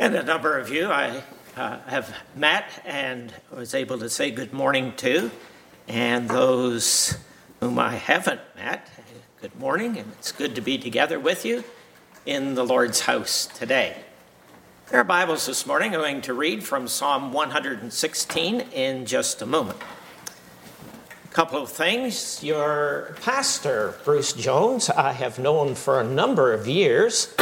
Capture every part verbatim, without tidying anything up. And a number of you I uh, have met and was able to say good morning to. And those whom I haven't met, good morning. And it's good to be together with you in the Lord's house today. In our Bibles this morning, I'm going to read from Psalm one hundred sixteen in just a moment. A couple of things. Your pastor, Bruce Jones, I have known for a number of years,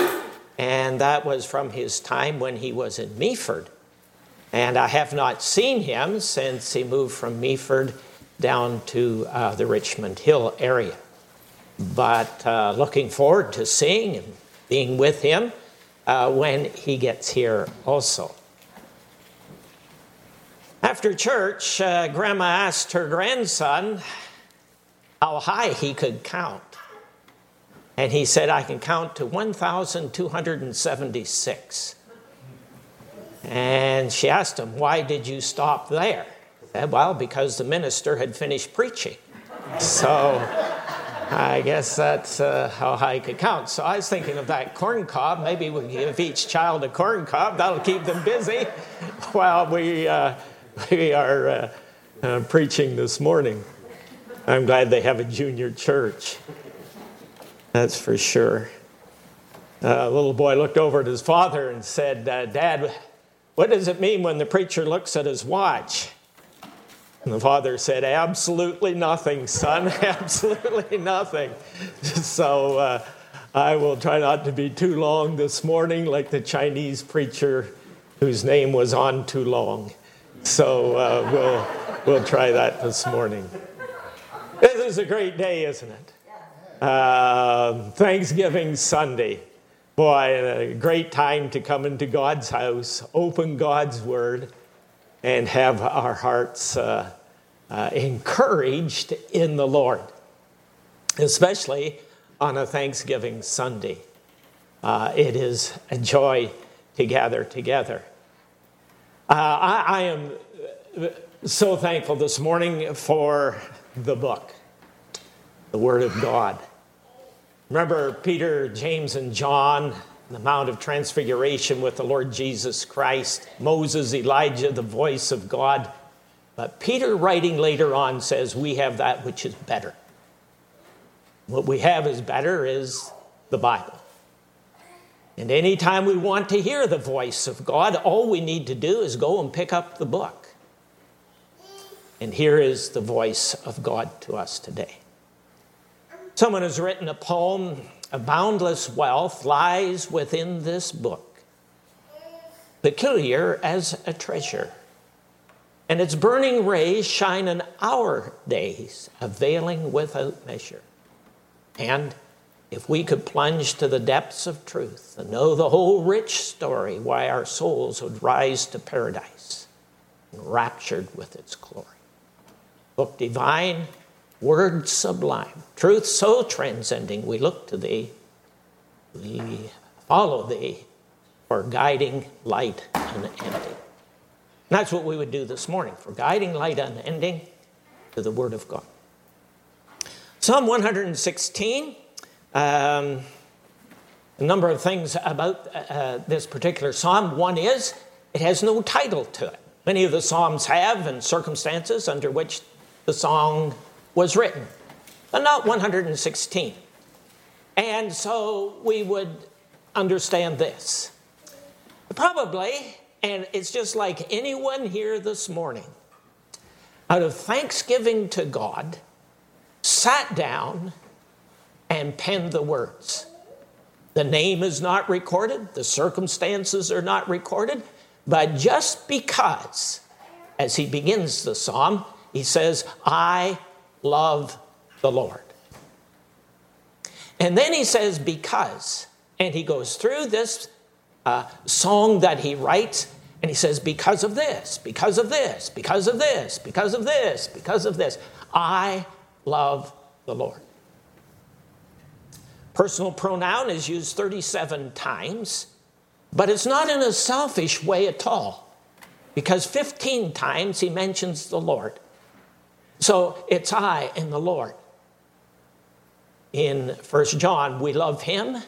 and that was from his time when he was in Meaford. And I have not seen him since he moved from Meaford down to uh, the Richmond Hill area. But uh, looking forward to seeing him, being with him uh, when he gets here also. After church, uh, Grandma asked her grandson how high he could count. And he said, I can count to one thousand two hundred seventy-six. And she asked him, why did you stop there? He said, well, because the minister had finished preaching. So I guess that's uh, how high he could count. So I was thinking of that corn cob. Maybe we give each child a corn cob. That'll keep them busy while we... Uh, We are uh, uh, preaching this morning. I'm glad they have a junior church. That's for sure. A uh, little boy looked over at his father and said, uh, Dad, what does it mean when the preacher looks at his watch? And the father said, absolutely nothing, son, absolutely nothing. So uh, I will try not to be too long this morning, like the Chinese preacher whose name was on too long. So uh, we'll we'll try that this morning. This is a great day, isn't it? Uh, Thanksgiving Sunday. Boy, a great time to come into God's house, open God's Word, and have our hearts uh, uh, encouraged in the Lord, especially on a Thanksgiving Sunday. Uh, it is a joy to gather together. Uh, I, I am so thankful this morning for the book, the Word of God. Remember Peter, James, and John, the Mount of Transfiguration with the Lord Jesus Christ, Moses, Elijah, the voice of God. But Peter, writing later on, says, we have that which is better. What we have is better is the Bible. And anytime we want to hear the voice of God, all we need to do is go and pick up the book. And here is the voice of God to us today. Someone has written a poem, "A boundless wealth lies within this book, peculiar as a treasure, and its burning rays shine in our days, availing without measure. And if we could plunge to the depths of truth and know the whole rich story, why our souls would rise to paradise, enraptured with its glory. Book divine, word sublime, truth so transcending, we look to thee, we follow thee for guiding light unending." And that's what we would do this morning, for guiding light unending to the Word of God. Psalm one hundred sixteen. Um, a number of things about uh, this particular psalm. One is, it has no title to it. Many of the psalms have, and circumstances under which the song was written, but not one hundred sixteen. And so we would understand this. Probably, and it's just like anyone here this morning, out of thanksgiving to God, sat down and penned the words. The name is not recorded, the circumstances are not recorded, but just because, as he begins the psalm, he says, I love the Lord. And then he says, because, and he goes through this uh, song that he writes, and he says, because of this, because of this, because of this, because of this, because of this, I love the Lord. Personal pronoun is used thirty-seven times, but it's not in a selfish way at all, because fifteen times he mentions the Lord. So it's I and the Lord. In First John, we love him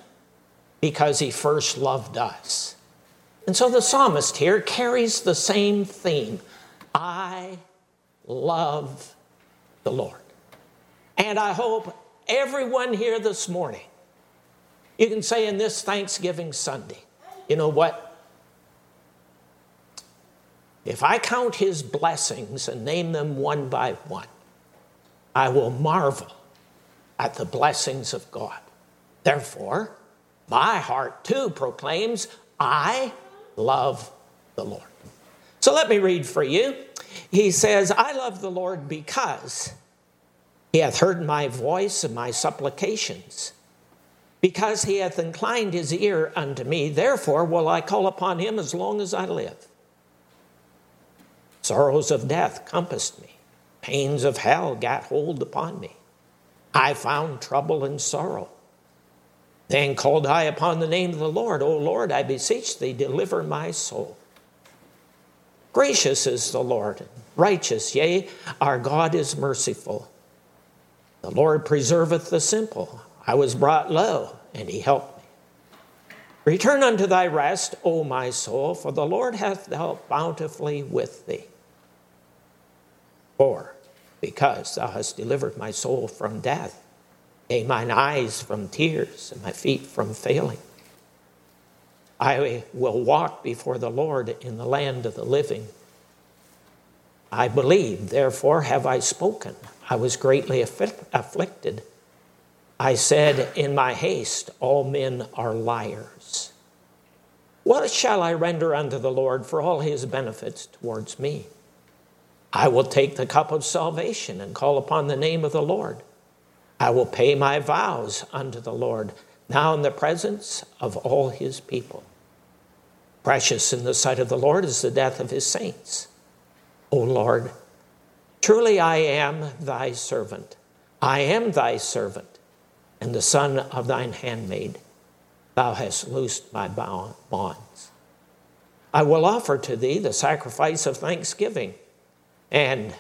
because he first loved us. And so the psalmist here carries the same theme. I love the Lord. And I hope everyone here this morning, you can say in this Thanksgiving Sunday, you know what? If I count his blessings and name them one by one, I will marvel at the blessings of God. Therefore, my heart too proclaims, I love the Lord. So let me read for you. He says, I love the Lord because he hath heard my voice and my supplications, because he hath inclined his ear unto me. Therefore will I call upon him as long as I live. Sorrows of death compassed me. Pains of hell got hold upon me. I found trouble and sorrow. Then called I upon the name of the Lord. O Lord, I beseech thee, deliver my soul. Gracious is the Lord, righteous, yea, our God is merciful. The Lord preserveth the simple. I was brought low, and he helped me. Return unto thy rest, O my soul, for the Lord hath dealt bountifully with thee. For because thou hast delivered my soul from death, yea, mine eyes from tears, and my feet from failing. I will walk before the Lord in the land of the living. I believe, therefore have I spoken. I was greatly afflict- afflicted. I said in my haste, all men are liars. What shall I render unto the Lord for all his benefits towards me? I will take the cup of salvation and call upon the name of the Lord. I will pay my vows unto the Lord, now in the presence of all his people. Precious in the sight of the Lord is the death of his saints. O Lord, truly I am thy servant. I am thy servant, and the son of thine handmaid. Thou hast loosed my bonds. I will offer to thee the sacrifice of thanksgiving, and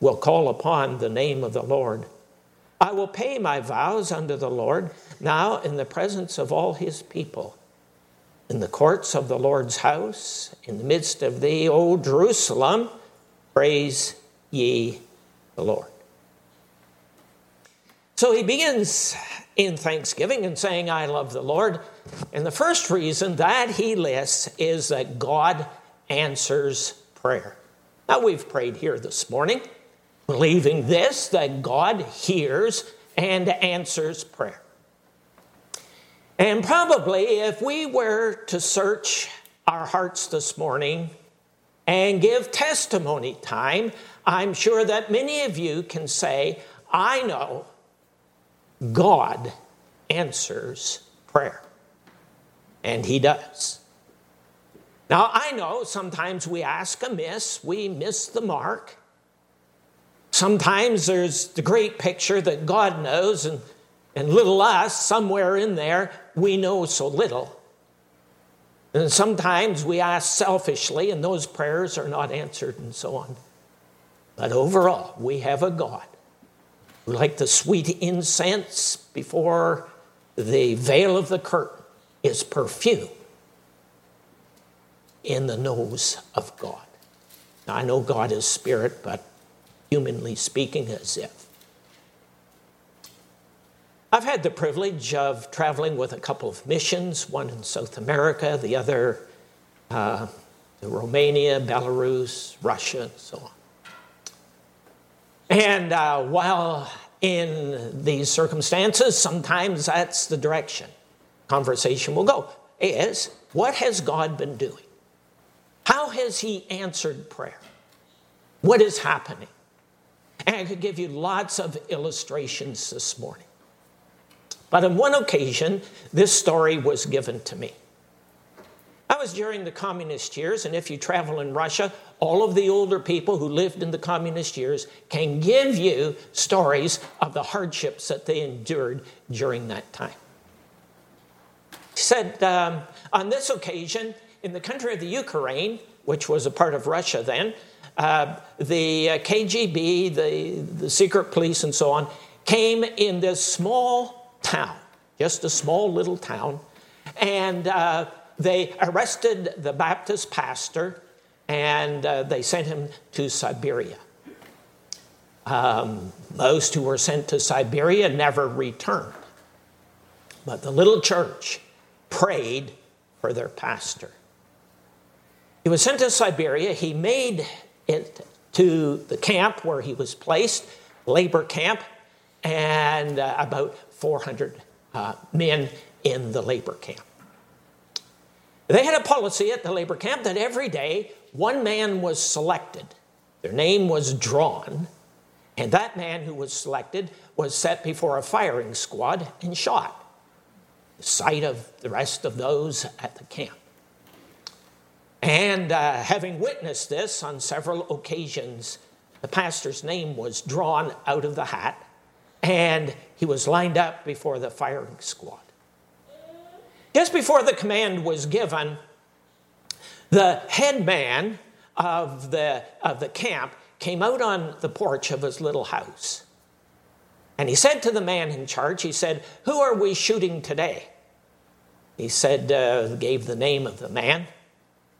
will call upon the name of the Lord. I will pay my vows unto the Lord, now in the presence of all his people. In the courts of the Lord's house, in the midst of thee, O Jerusalem, praise ye the Lord. So he begins in thanksgiving and saying, I love the Lord. And the first reason that he lists is that God answers prayer. Now, we've prayed here this morning, believing this, that God hears and answers prayer. And probably if we were to search our hearts this morning and give testimony time, I'm sure that many of you can say, I know God answers prayer. And he does. Now, I know sometimes we ask amiss, we miss the mark. Sometimes there's the great picture that God knows, and, and little us, somewhere in there, we know so little. And sometimes we ask selfishly, and those prayers are not answered and so on. But overall, we have a God who, like the sweet incense before the veil of the curtain, is perfume in the nose of God. Now, I know God is spirit, but humanly speaking, as if. I've had the privilege of traveling with a couple of missions, one in South America, the other uh, in Romania, Belarus, Russia, and so on. And uh, while in these circumstances, sometimes that's the direction conversation will go, is what has God been doing? How has he answered prayer? What is happening? And I could give you lots of illustrations this morning. But on one occasion, this story was given to me. That was during the communist years, and if you travel in Russia, all of the older people who lived in the communist years can give you stories of the hardships that they endured during that time. He said, um, on this occasion, in the country of the Ukraine, which was a part of Russia then, uh, the uh, K G B, the, the secret police and so on, came in this small town, just a small little town, and uh, They arrested the Baptist pastor, and uh, they sent him to Siberia. Um, most who were sent to Siberia never returned. But the little church prayed for their pastor. He was sent to Siberia. He made it to the camp where he was placed, labor camp, and uh, about four hundred uh, men in the labor camp. They had a policy at the labor camp that every day one man was selected. Their name was drawn, and that man who was selected was set before a firing squad and shot, the sight of the rest of those at the camp. And uh, having witnessed this on several occasions, the pastor's name was drawn out of the hat, and he was lined up before the firing squad. Just before the command was given, the head man of the, of the camp came out on the porch of his little house. And he said to the man in charge, he said, "Who are we shooting today?" He said, uh, gave the name of the man.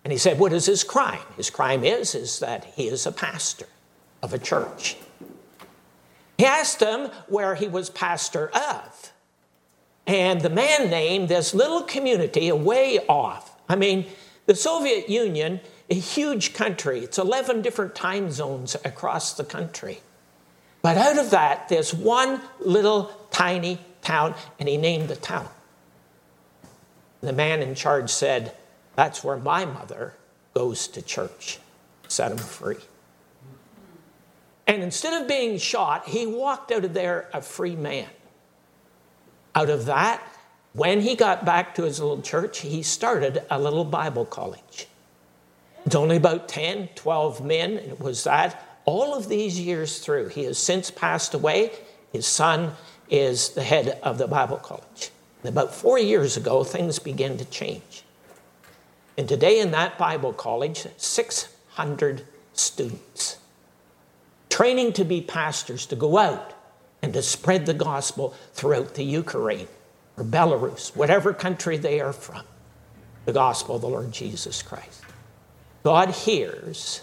And he said, "What is his crime?" His crime is, is that he is a pastor of a church. He asked him where he was pastor of. And the man named this little community a way off. I mean, the Soviet Union, a huge country. It's eleven different time zones across the country. But out of that, there's one little tiny town, and he named the town. The man in charge said, "That's where my mother goes to church." Set him free. And instead of being shot, he walked out of there a free man. Out of that, when he got back to his little church, he started a little Bible college. It's only about ten, twelve men, and it was that all of these years through. He has since passed away. His son is the head of the Bible college. And about four years ago, things began to change. And today in that Bible college, six hundred students, training to be pastors, to go out and to spread the gospel throughout the Ukraine or Belarus, whatever country they are from, the gospel of the Lord Jesus Christ. God hears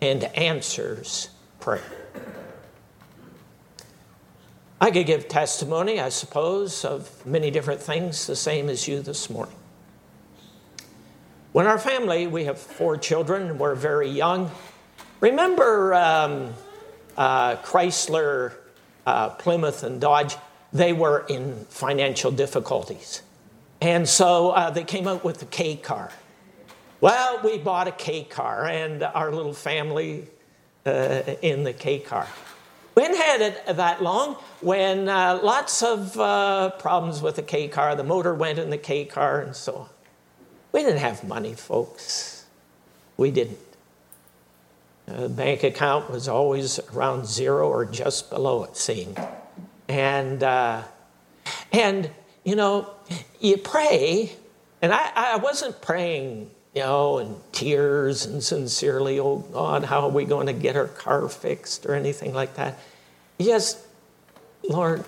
and answers prayer. I could give testimony, I suppose, of many different things, the same as you this morning. When our family, we have four children, we're very young. Remember um, uh, Chrysler... Uh, Plymouth and Dodge, they were in financial difficulties. And so uh, they came out with a K car. Well, we bought a K car, and our little family uh, in the K car. We hadn't had it that long when uh, lots of uh, problems with the K car. The motor went in the K car and so on. We didn't have money, folks. We didn't. The bank account was always around zero or just below, it seemed. And, uh, and you know, you pray, and I, I wasn't praying, you know, in tears and sincerely, "Oh, God, how are we going to get our car fixed?" or anything like that. You just, "Lord,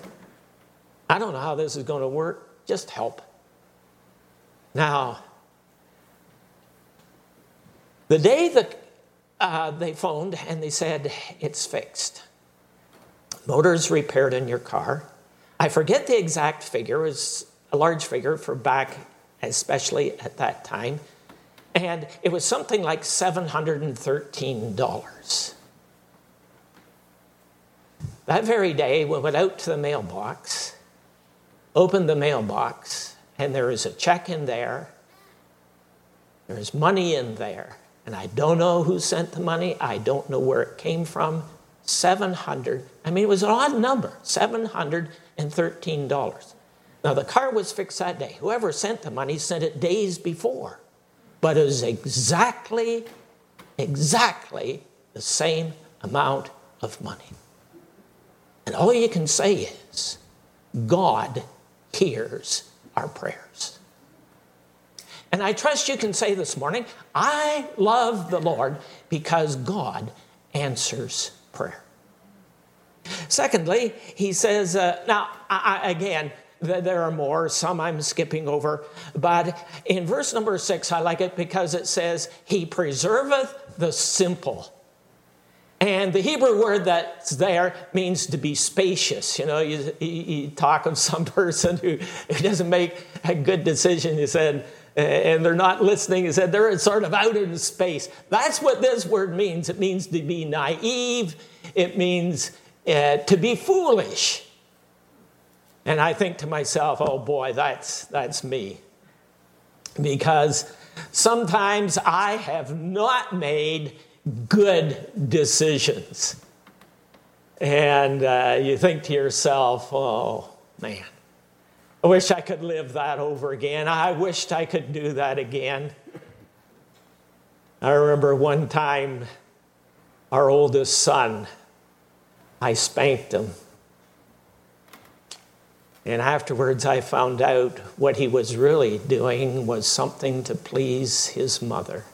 I don't know how this is going to work. Just help." Now, the day the Uh, they phoned and they said, "It's fixed. Motor's repaired in your car." I forget the exact figure. It was a large figure for back, especially at that time. And it was something like seven hundred thirteen dollars. That very day, we went out to the mailbox, opened the mailbox, and there is a check in there. There is money in there. And I don't know who sent the money. I don't know where it came from. seven hundred. I mean, it was an odd number. seven hundred thirteen dollars. Now, the car was fixed that day. Whoever sent the money sent it days before. But it was exactly, exactly the same amount of money. And all you can say is, God hears our prayers. And I trust you can say this morning, "I love the Lord because God answers prayer." Secondly, he says, uh, now, I, I, again, There are more, some I'm skipping over. But in verse number six, I like it because it says, he preserveth the simple. And the Hebrew word that's there means to be spacious. You know, you, you talk of some person who, who doesn't make a good decision, you said, and they're not listening, you said, they're sort of out in space. That's what this word means. It means to be naive. It means uh, to be foolish. And I think to myself, oh boy, that's that's me. Because sometimes I have not made good decisions. And uh, you think to yourself, oh, man, I wish I could live that over again. I wished I could do that again. I remember one time, our oldest son, I spanked him. And afterwards, I found out what he was really doing was something to please his mother.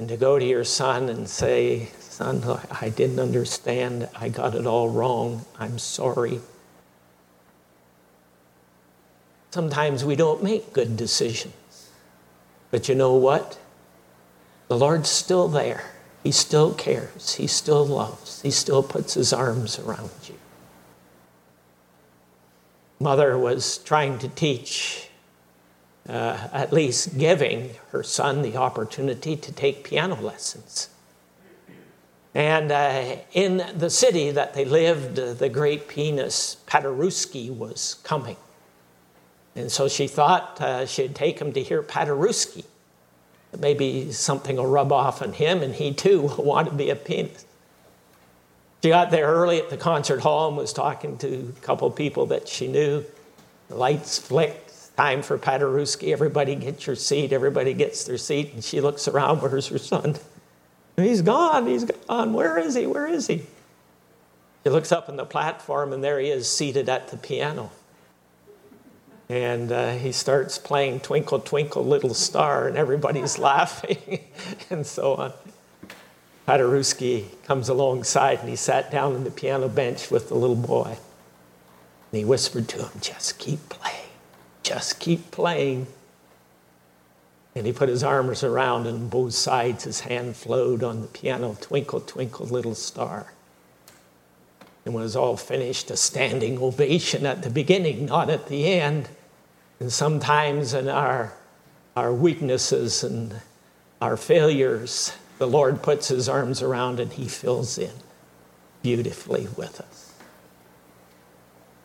And to go to your son and say, son, I didn't understand. I got it all wrong. I'm sorry. Sometimes we don't make good decisions. But you know what? The Lord's still there. He still cares. He still loves. He still puts his arms around you. Mother was trying to teach, uh, at least giving her son the opportunity to take piano lessons. And uh, in the city that they lived, uh, the great pianist Paderewski was coming. And so she thought uh, she'd take him to hear Paderewski. Maybe something will rub off on him, and he too will want to be a pianist. She got there early at the concert hall and was talking to a couple of people that she knew. The lights flicked. Time for Paderewski. Everybody get your seat. Everybody gets their seat. And she looks around. Where's her son? He's gone. He's gone. Where is he? Where is he? She looks up on the platform, and there he is seated at the piano. And uh, he starts playing Twinkle, Twinkle, Little Star, and everybody's laughing and so on. Paderewski comes alongside, and he sat down on the piano bench with the little boy. And he whispered to him, just keep playing, just keep playing. And he put his arms around, and on both sides his hand flowed on the piano, Twinkle, Twinkle, Little Star. And when it was all finished, a standing ovation at the beginning, not at the end. And sometimes in our, our weaknesses and our failures, the Lord puts his arms around and he fills in beautifully with us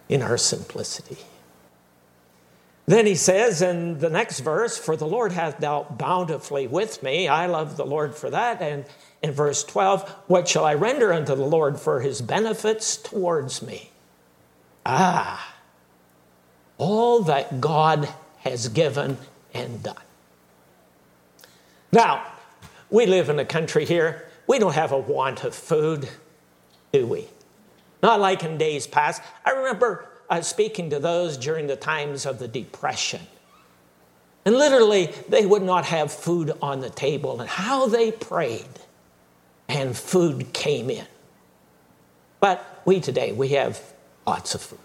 in our simplicity. Then he says in the next verse, for the Lord hath dealt bountifully with me. I love the Lord for that. And in verse twelve, what shall I render unto the Lord for his benefits towards me? Ah, all that God has given and done. Now, we live in a country here, we don't have a want of food, do we? Not like in days past. I remember uh, speaking to those during the times of the Depression. And literally, they would not have food on the table. And how they prayed, and food came in. But we today, we have lots of food.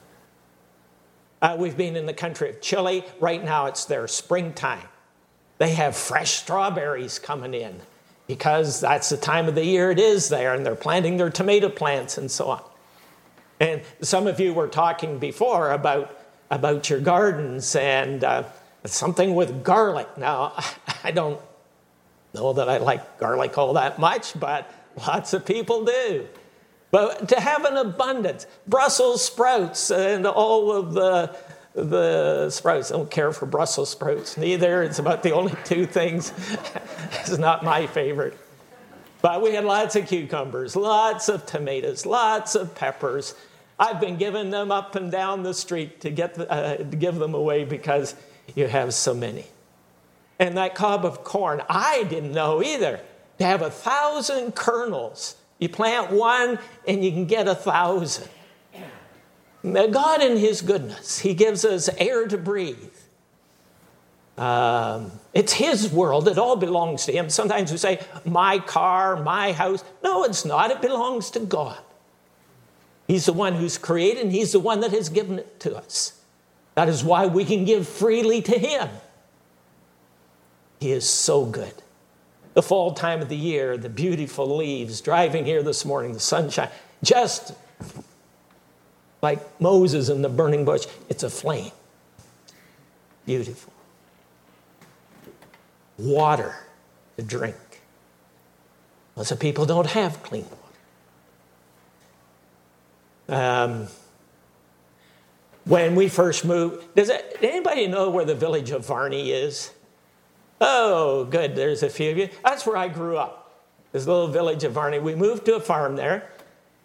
Uh, we've been in the country of Chile. Right now, it's their springtime. They have fresh strawberries coming in, because that's the time of the year it is there, and they're planting their tomato plants and so on. And some of you were talking before about, about your gardens and uh, something with garlic. Now, I don't know that I like garlic all that much, but lots of people do. But to have an abundance, Brussels sprouts and all of the The sprouts. I don't care for Brussels sprouts neither. It's about the only two things. It's not my favorite. But we had lots of cucumbers, lots of tomatoes, lots of peppers. I've been giving them up and down the street to get uh, to give them away because you have so many. And that cob of corn, I didn't know either. To have a thousand kernels. You plant one and you can get a thousand. God in his goodness, he gives us air to breathe. Um, it's his world. It all belongs to him. Sometimes we say, my car, my house. No, it's not. It belongs to God. He's the one who's created, and he's the one that has given it to us. That is why we can give freely to him. He is so good. The fall time of the year, the beautiful leaves, driving here this morning, the sunshine, just like Moses in the burning bush, it's a flame. Beautiful. Water to drink. Lots of people don't have clean water. Um, when we first moved, does it, anybody know where the village of Varney is? Oh, good, there's a few of you. That's where I grew up, this little village of Varney. We moved to a farm there,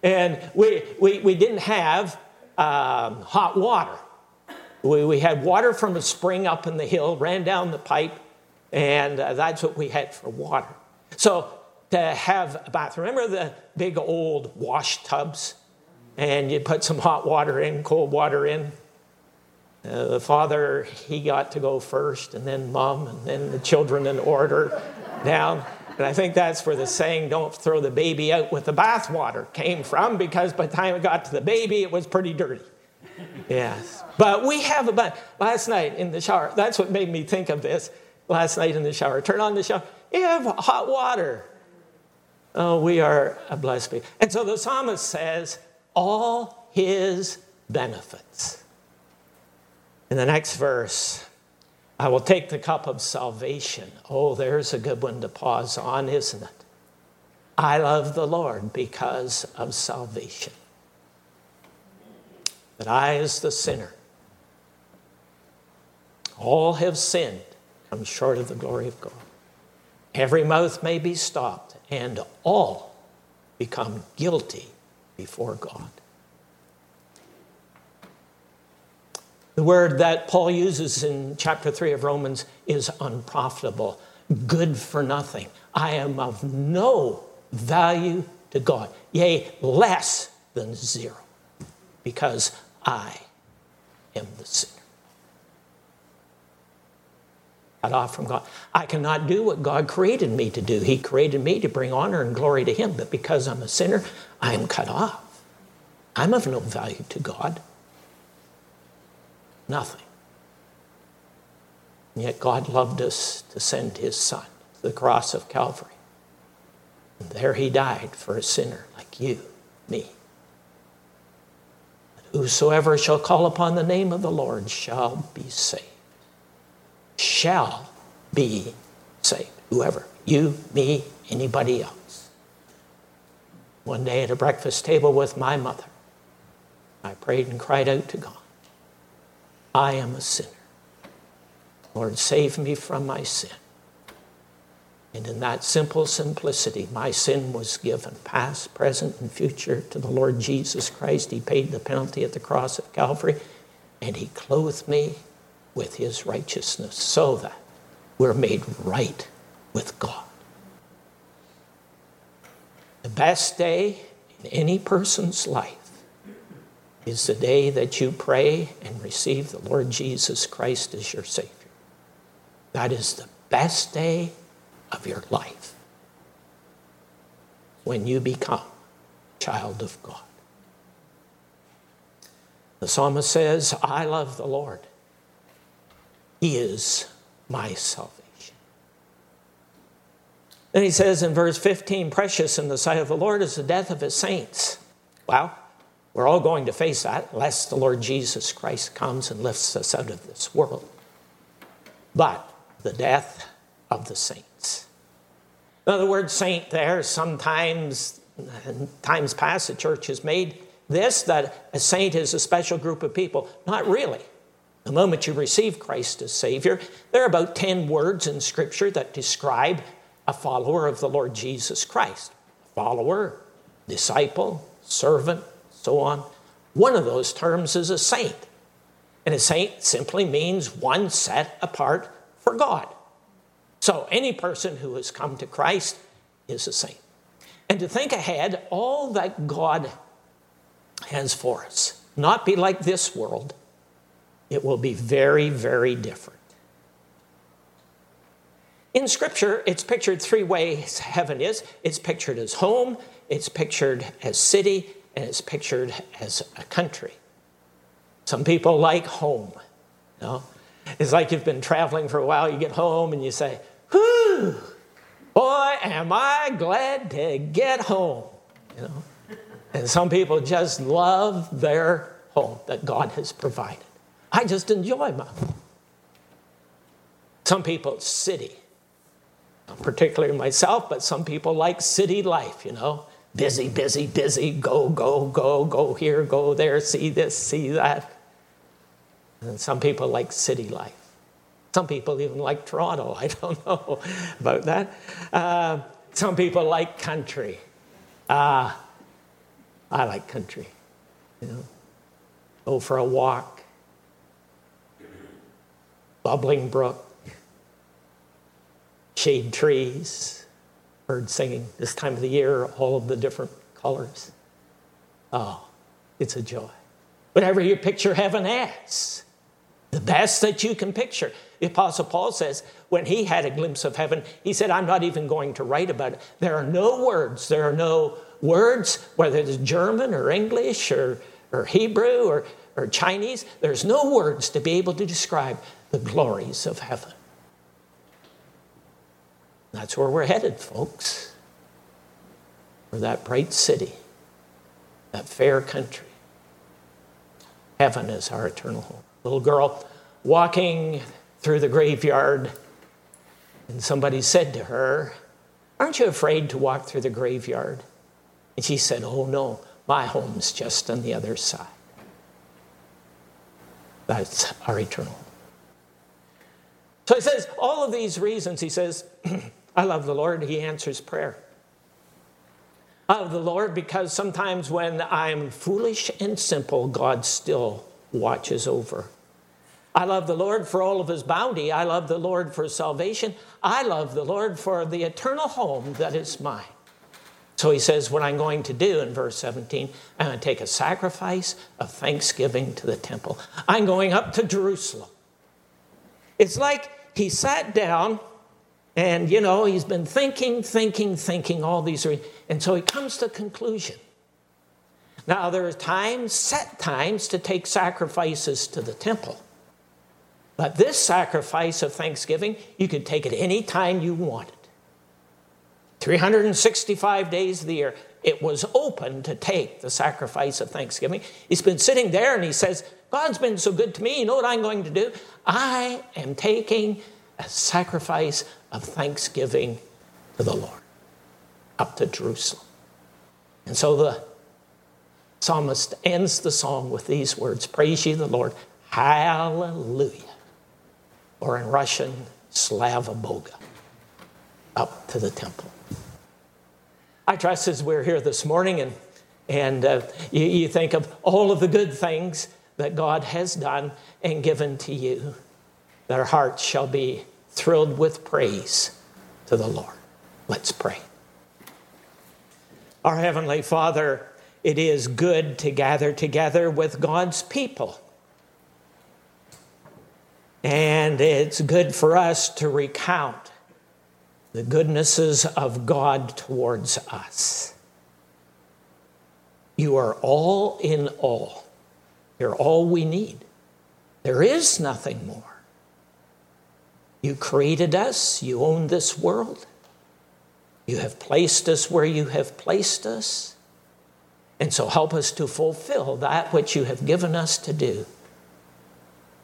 and we we, we didn't have um, hot water. We, we had water from a spring up in the hill, ran down the pipe, and uh, that's what we had for water. So to have a bath, remember the big old wash tubs? And you put some hot water in, cold water in. Uh, the father, he got to go first, and then mom, and then the children in order down. And I think that's where the saying, don't throw the baby out with the bathwater came from, because by the time it got to the baby, it was pretty dirty. Yes. But we have a bunch. Last night in the shower, that's what made me think of this. Last night in the shower, turn on the shower, you have hot water. Oh, we are a blessed people. And so the psalmist says, all his benefits. In the next verse, I will take the cup of salvation. Oh, there's a good one to pause on, isn't it? I love the Lord because of salvation. That I, as the sinner, all have sinned, come short of the glory of God. Every mouth may be stopped, and all become guilty before God. The word that Paul uses in chapter three of Romans is unprofitable, good for nothing. I am of no value to God, yea, less than zero, because I am the sinner. Cut off from God. I cannot do what God created me to do. He created me to bring honor and glory to him, but because I'm a sinner, I am cut off. I'm of no value to God. Nothing. And yet God loved us to send his son to the cross of Calvary. And there he died for a sinner like you, me. But whosoever shall call upon the name of the Lord shall be saved. Shall be saved. Whoever, you, me, anybody else. One day at a breakfast table with my mother, I prayed and cried out to God, I am a sinner. Lord, save me from my sin. And in that simple simplicity, my sin was given, past, present, and future, to the Lord Jesus Christ. He paid the penalty at the cross of Calvary, and he clothed me with his righteousness, so that we're made right with God. The best day in any person's life is the day that you pray and receive the Lord Jesus Christ as your Savior. That is the best day of your life, when you become a child of God. The psalmist says, I love the Lord. He is my salvation. Then he says in verse fifteen, precious in the sight of the Lord is the death of his saints. Wow, we're all going to face that unless the Lord Jesus Christ comes and lifts us out of this world. But the death of the saints. Now the word saint there, sometimes in times past the church has made this, that a saint is a special group of people. Not really. The moment you receive Christ as Savior, there are about ten words in Scripture that describe a follower of the Lord Jesus Christ. Follower, disciple, servant, so on. One of those terms is a saint. And a saint simply means one set apart for God. So any person who has come to Christ is a saint. And to think ahead, all that God has for us, not be like this world. It will be very, very different. In Scripture, it's pictured three ways heaven is. It's pictured as home, it's pictured as city, and it's pictured as a country. Some people like home. You know? It's like you've been traveling for a while, you get home and you say, whew, boy, am I glad to get home. You know? And some people just love their home that God has provided. I just enjoy my home. Some people, city. Not particularly myself, but some people like city life, you know. Busy, busy, busy, go, go, go, go here, go there, see this, see that. And some people like city life. Some people even like Toronto. I don't know about that. Uh, some people like country. Uh, I like country. You know, go for a walk. Bubbling brook. Shade trees. Bird singing. This time of the year, all of the different colors. Oh, it's a joy. Whatever you picture heaven as. The best that you can picture. The Apostle Paul says, when he had a glimpse of heaven, he said, I'm not even going to write about it. There are no words. There are no words, whether it's German or English or, or Hebrew or, or Chinese. There's no words to be able to describe the glories of heaven. That's where we're headed, folks. For that bright city, that fair country. Heaven is our eternal home. Little girl walking through the graveyard, and somebody said to her, aren't you afraid to walk through the graveyard? And she said, oh no, my home's just on the other side. That's our eternal home. So he says, all of these reasons, he says, I love the Lord, he answers prayer. I love the Lord because sometimes when I'm foolish and simple, God still watches over. I love the Lord for all of his bounty. I love the Lord for salvation. I love the Lord for the eternal home that is mine. So he says, what I'm going to do in verse seventeen, I'm going to take a sacrifice of thanksgiving to the temple. I'm going up to Jerusalem. It's like he sat down and, you know, he's been thinking, thinking, thinking all these. Re- and so he comes to a conclusion. Now, there are times, set times, to take sacrifices to the temple. But this sacrifice of thanksgiving, you could take it any time you wanted. three hundred sixty-five days of the year, it was open to take the sacrifice of thanksgiving. He's been sitting there and he says, God's been so good to me. You know what I'm going to do? I am taking a sacrifice of thanksgiving to the Lord up to Jerusalem. And so the psalmist ends the song with these words, praise ye the Lord, hallelujah, or in Russian, Slava Boga, up to the temple. I trust as we're here this morning and, and uh, you, you think of all of the good things that God has done and given to you, that our hearts shall be thrilled with praise to the Lord. Let's pray. Our Heavenly Father, it is good to gather together with God's people. And it's good for us to recount the goodnesses of God towards us. You are all in all. You're all we need. There is nothing more. You created us. You own this world. You have placed us where you have placed us. And so help us to fulfill that which you have given us to do,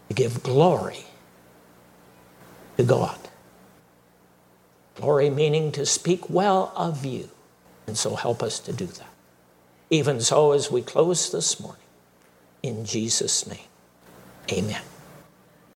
to give glory to God. Glory meaning to speak well of you. And so help us to do that. Even so, as we close this morning, in Jesus' name, amen.